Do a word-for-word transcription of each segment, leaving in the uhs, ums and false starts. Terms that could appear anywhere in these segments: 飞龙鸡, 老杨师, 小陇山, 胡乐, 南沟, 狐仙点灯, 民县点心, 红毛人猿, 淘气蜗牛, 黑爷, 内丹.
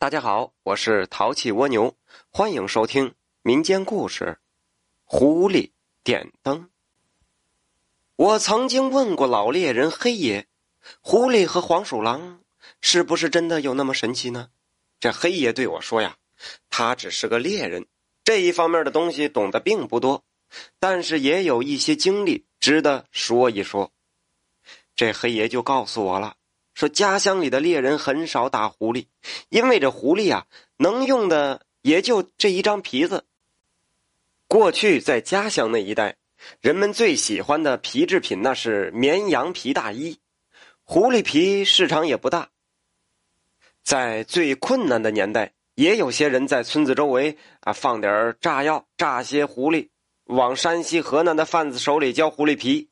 大家好，我是淘气蜗牛，欢迎收听民间故事狐狸点灯。我曾经问过老猎人黑爷，狐狸和黄鼠狼是不是真的有那么神奇呢？这黑爷对我说呀，他只是个猎人，这一方面的东西懂得并不多，但是也有一些经历值得说一说。这黑爷就告诉我了，说家乡里的猎人很少打狐狸，因为这狐狸啊能用的也就这一张皮子。过去在家乡那一带，人们最喜欢的皮制品那是绵羊皮大衣，狐狸皮市场也不大。在最困难的年代，也有些人在村子周围啊放点炸药，炸些狐狸，往山西河南的贩子手里交狐狸皮。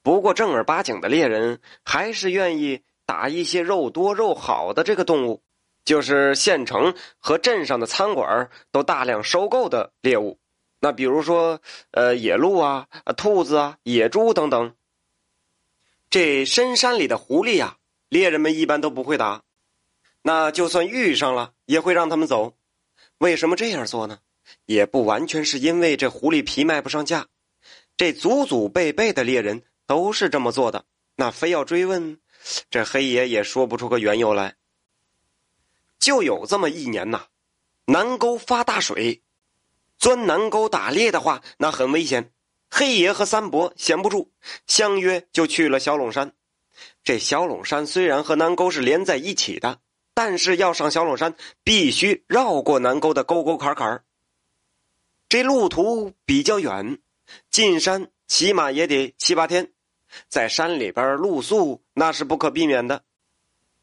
不过正儿八经的猎人还是愿意打一些肉多肉好的这个动物，就是县城和镇上的餐馆都大量收购的猎物，那比如说呃野鹿啊、兔子啊、野猪等等。这深山里的狐狸啊，猎人们一般都不会打，那就算遇上了也会让他们走。为什么这样做呢？也不完全是因为这狐狸皮卖不上价，这祖祖辈辈的猎人都是这么做的，那非要追问，这黑爷也说不出个缘由来。就有这么一年呐、啊，南沟发大水，钻南沟打猎的话那很危险。黑爷和三伯闲不住，相约就去了小陇山。这小陇山虽然和南沟是连在一起的，但是要上小陇山必须绕过南沟的沟沟坎坎。这路途比较远，进山起码也得七八天，在山里边露宿那是不可避免的。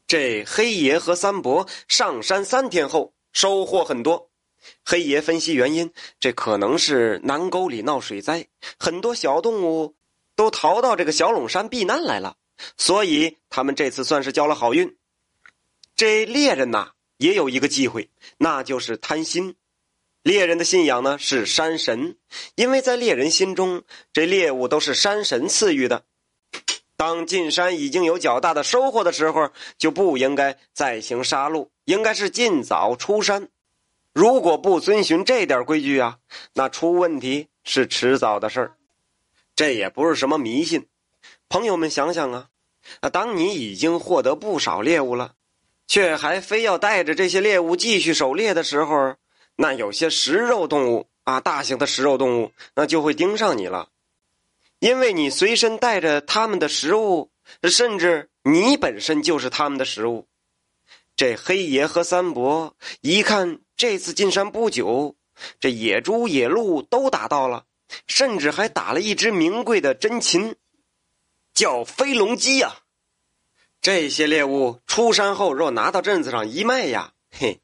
这黑爷和三伯上山三天后收获很多。黑爷分析原因，这可能是南沟里闹水灾，很多小动物都逃到这个小陇山避难来了，所以他们这次算是交了好运。这猎人呐、啊、也有一个忌讳，那就是贪心。猎人的信仰呢是山神，因为在猎人心中这猎物都是山神赐予的。当进山已经有较大的收获的时候，就不应该再行杀戮，应该是尽早出山。如果不遵循这点规矩啊，那出问题是迟早的事儿。这也不是什么迷信，朋友们想想啊，当你已经获得不少猎物了，却还非要带着这些猎物继续狩猎的时候，那有些食肉动物啊，大型的食肉动物那就会盯上你了。因为你随身带着他们的食物，甚至你本身就是他们的食物。这黑爷和三伯一看这次进山不久，这野猪野鹿都打到了，甚至还打了一只名贵的珍禽，叫飞龙鸡啊。这些猎物出山后若拿到镇子上一卖呀，嘿，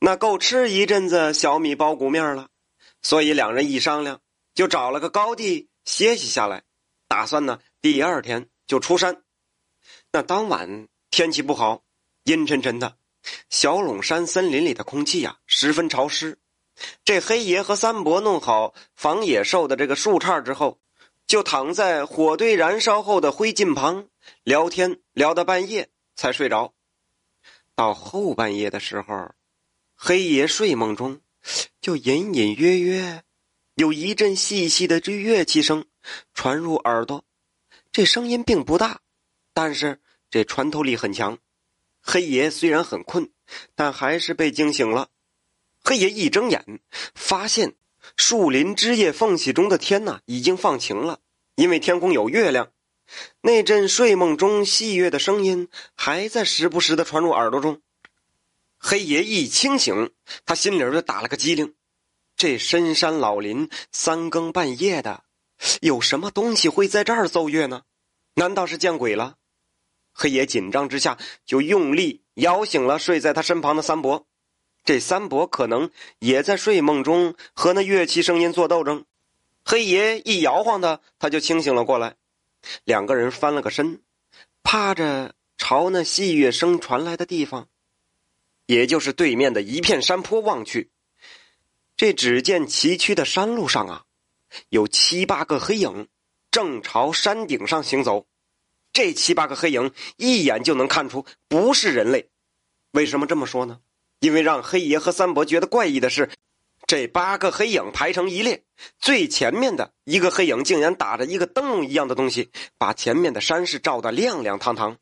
那够吃一阵子小米包谷面了。所以两人一商量，就找了个高地歇息下来，打算呢第二天就出山。那当晚天气不好，阴沉沉的，小陇山森林里的空气啊十分潮湿。这黑爷和三伯弄好防野兽的这个树杈之后，就躺在火堆燃烧后的灰烬旁聊天，聊到半夜才睡着。到后半夜的时候，黑爷睡梦中就隐隐约约有一阵细细的乐器声传入耳朵，这声音并不大，但是这穿透力很强。黑爷虽然很困，但还是被惊醒了。黑爷一睁眼，发现树林枝叶缝隙中的天呐、啊、已经放晴了，因为天空有月亮。那阵睡梦中戏谑的声音还在时不时的传入耳朵中。黑爷一清醒，他心里就打了个激灵。这深山老林三更半夜的，有什么东西会在这儿奏乐呢？难道是见鬼了？黑爷紧张之下就用力摇醒了睡在他身旁的三伯。这三伯可能也在睡梦中和那乐器声音做斗争，黑爷一摇晃他，他就清醒了过来。两个人翻了个身，趴着朝那戏乐声传来的地方，也就是对面的一片山坡望去。这只见崎岖的山路上啊，有七八个黑影正朝山顶上行走。这七八个黑影一眼就能看出不是人类。为什么这么说呢？因为让黑爷和三伯觉得怪异的是，这八个黑影排成一列，最前面的一个黑影竟然打着一个灯笼一样的东西，把前面的山势照得亮亮堂堂。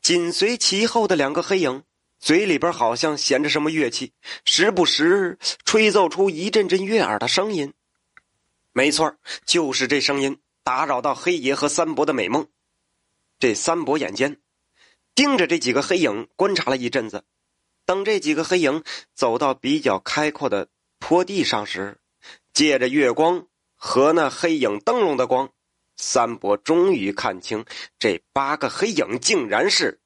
紧随其后的两个黑影嘴里边好像衔着什么乐器，时不时吹奏出一阵阵悦耳的声音。没错，就是这声音打扰到黑爷和三伯的美梦。这三伯眼尖，盯着这几个黑影观察了一阵子，等这几个黑影走到比较开阔的坡地上时，借着月光和那黑影灯笼的光，三伯终于看清这八个黑影竟然是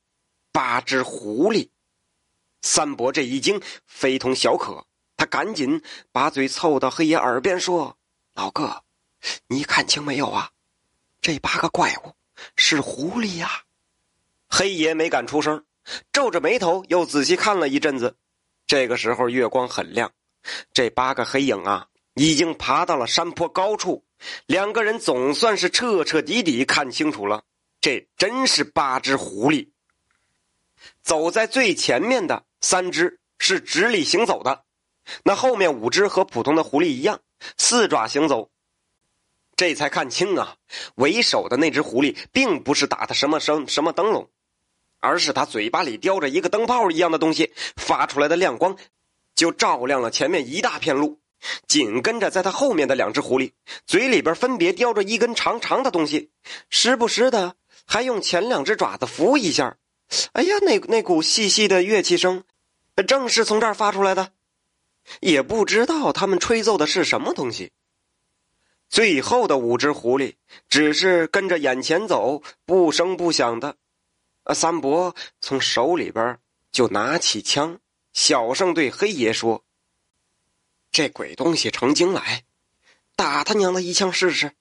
八只狐狸。三伯这一惊非同小可，他赶紧把嘴凑到黑爷耳边说：“老哥，你看清没有啊？这八个怪物是狐狸呀！”黑爷没敢出声，皱着眉头又仔细看了一阵子。这个时候月光很亮，这八个黑影啊已经爬到了山坡高处，两个人总算是彻彻底底看清楚了，这真是八只狐狸。走在最前面的三只是直立行走的，那后面五只和普通的狐狸一样四爪行走。这才看清啊，为首的那只狐狸并不是打他什么声什么灯笼，而是他嘴巴里叼着一个灯泡一样的东西，发出来的亮光就照亮了前面一大片路。紧跟着在他后面的两只狐狸嘴里边分别叼着一根长长的东西，时不时的还用前两只爪子扶一下。哎呀，那那股细细的乐器声正是从这儿发出来的，也不知道他们吹奏的是什么东西。最后的五只狐狸只是跟着眼前走，不声不响的。三伯从手里边就拿起枪，小声对黑爷说：“这鬼东西成精来，打他娘的一枪试试。”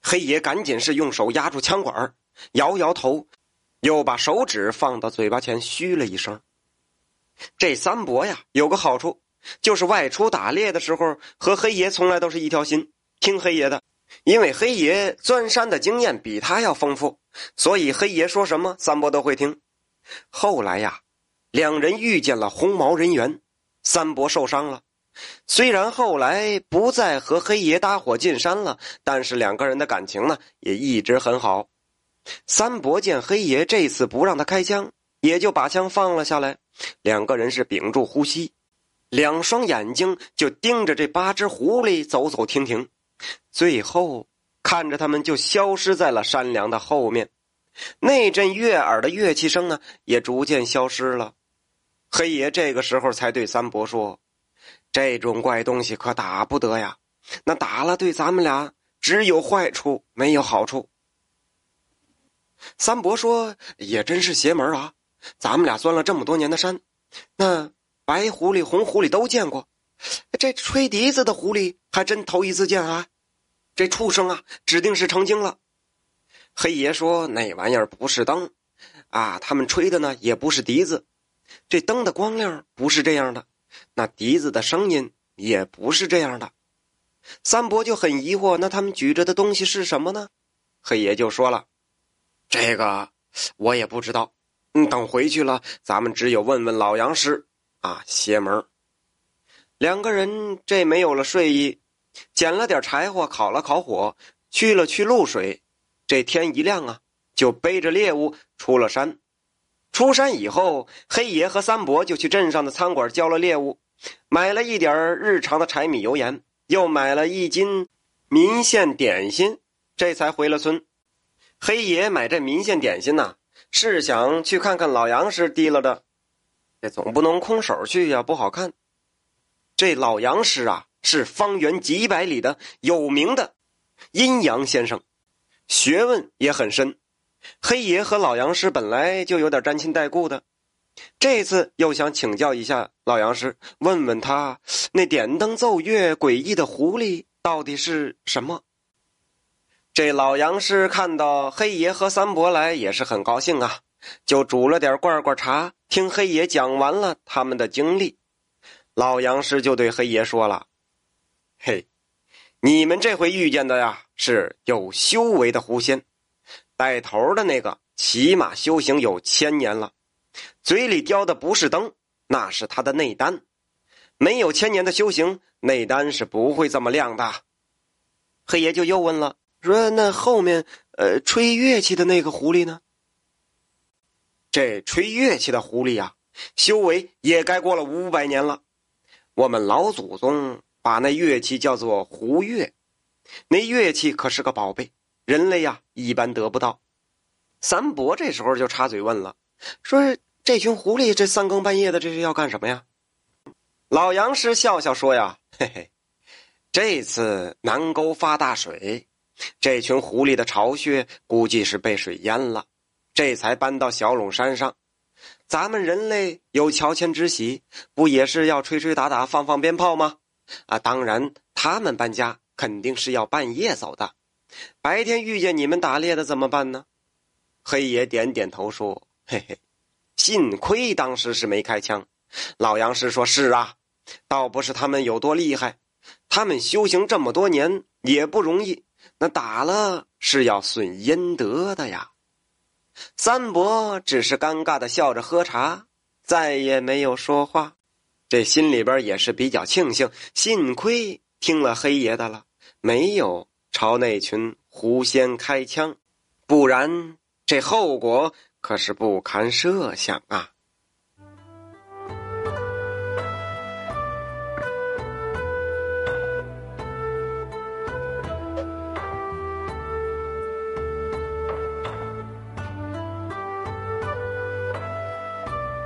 黑爷赶紧是用手压住枪管，摇摇头，又把手指放到嘴巴前嘘了一声。这三伯呀有个好处，就是外出打猎的时候和黑爷从来都是一条心，听黑爷的。因为黑爷钻山的经验比他要丰富，所以黑爷说什么三伯都会听。后来呀两人遇见了红毛人猿，三伯受伤了，虽然后来不再和黑爷搭伙进山了，但是两个人的感情呢也一直很好。三伯见黑爷这次不让他开枪，也就把枪放了下来，两个人是屏住呼吸，两双眼睛就盯着这八只狐狸走走停停，最后看着他们就消失在了山梁的后面。那阵悦耳的乐器声呢也逐渐消失了。黑爷这个时候才对三伯说：“这种怪东西可打不得呀，那打了对咱们俩只有坏处没有好处。”三伯说：“也真是邪门啊，咱们俩钻了这么多年的山，那白狐狸红狐狸都见过，这吹笛子的狐狸还真头一次见啊，这畜生啊指定是成精了。”黑爷说：“那玩意儿不是灯啊，他们吹的呢也不是笛子，这灯的光亮不是这样的，那笛子的声音也不是这样的。”三伯就很疑惑，那他们举着的东西是什么呢？黑爷就说了：“这个我也不知道，嗯，等回去了咱们只有问问老杨师啊，邪门。”两个人这没有了睡意，捡了点柴火烤了烤火，去了去露水。这天一亮啊，就背着猎物出了山。出山以后，黑爷和三伯就去镇上的餐馆交了猎物，买了一点日常的柴米油盐，又买了一斤民县点心，这才回了村。黑爷买这民县点心啊，是想去看看老杨师提了的，这总不能空手去呀，不好看。这老杨师啊是方圆几百里的有名的阴阳先生，学问也很深。黑爷和老杨师本来就有点沾亲带故的，这次又想请教一下老杨师，问问他那点灯奏乐诡异的狐狸到底是什么。这老杨师看到黑爷和三伯来也是很高兴啊，就煮了点罐罐茶，听黑爷讲完了他们的经历。老杨师就对黑爷说了：“嘿，你们这回遇见的呀是有修为的狐仙，带头的那个起码修行有千年了，嘴里叼的不是灯，那是他的内丹。没有千年的修行，内丹是不会这么亮的。黑爷就又问了，说那后面呃吹乐器的那个狐狸呢？这吹乐器的狐狸啊，修为也该过了五百年了。我们老祖宗把那乐器叫做胡乐，那乐器可是个宝贝，人类呀一般得不到。三伯这时候就插嘴问了，说这群狐狸这三更半夜的这是要干什么呀？老杨师笑笑说呀，嘿嘿，这次南沟发大水，这群狐狸的巢穴估计是被水淹了，这才搬到小陇山上。咱们人类有乔迁之喜，不也是要吹吹打打放放鞭炮吗？啊，当然他们搬家肯定是要半夜走的，白天遇见你们打猎的怎么办呢？黑爷点点头说，嘿嘿，幸亏当时是没开枪。老杨师说，是啊，倒不是他们有多厉害，他们修行这么多年也不容易，那打了是要损阴德的呀。三伯只是尴尬地笑着喝茶，再也没有说话。这心里边也是比较庆幸，幸亏听了黑爷的了，没有朝那群狐仙开枪，不然这后果可是不堪设想啊。